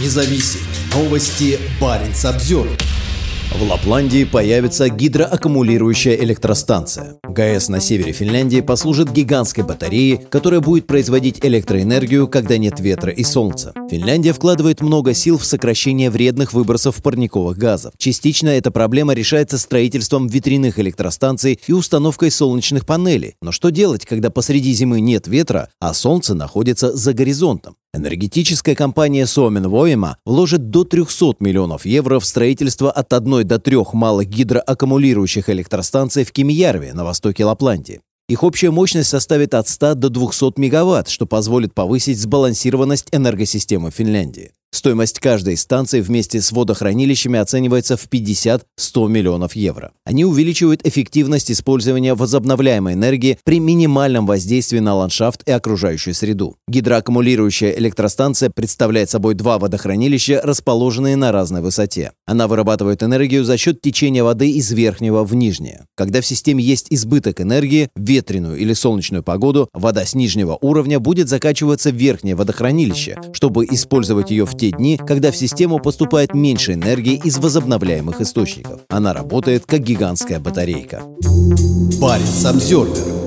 независим. Новости Barents Observer. В Лапландии появится гидроаккумулирующая электростанция. ГАЭС на севере Финляндии послужит гигантской батареей, которая будет производить электроэнергию, когда нет ветра и солнца. Финляндия вкладывает много сил в сокращение вредных выбросов парниковых газов. Частично эта проблема решается строительством ветряных электростанций и установкой солнечных панелей. Но что делать, когда посреди зимы нет ветра, а солнце находится за горизонтом? Энергетическая компания Suomen Voima вложит до 300 миллионов евро в строительство от 1 до 3 малых гидроаккумулирующих электростанций в Кемиярви на востоке Лапландии. Их общая мощность составит от 100 до 200 мегаватт, что позволит повысить сбалансированность энергосистемы Финляндии. Стоимость каждой станции вместе с водохранилищами оценивается в 50-100 миллионов евро. Они увеличивают эффективность использования возобновляемой энергии при минимальном воздействии на ландшафт и окружающую среду. Гидроаккумулирующая электростанция представляет собой два водохранилища, расположенные на разной высоте. Она вырабатывает энергию за счет течения воды из верхнего в нижнее. Когда в системе есть избыток энергии, в ветреную или солнечную погоду вода с нижнего уровня будет закачиваться в верхнее водохранилище, чтобы использовать ее в те дни, когда в систему поступает меньше энергии из возобновляемых источников. Она работает как гигантская батарейка. Barents Observer.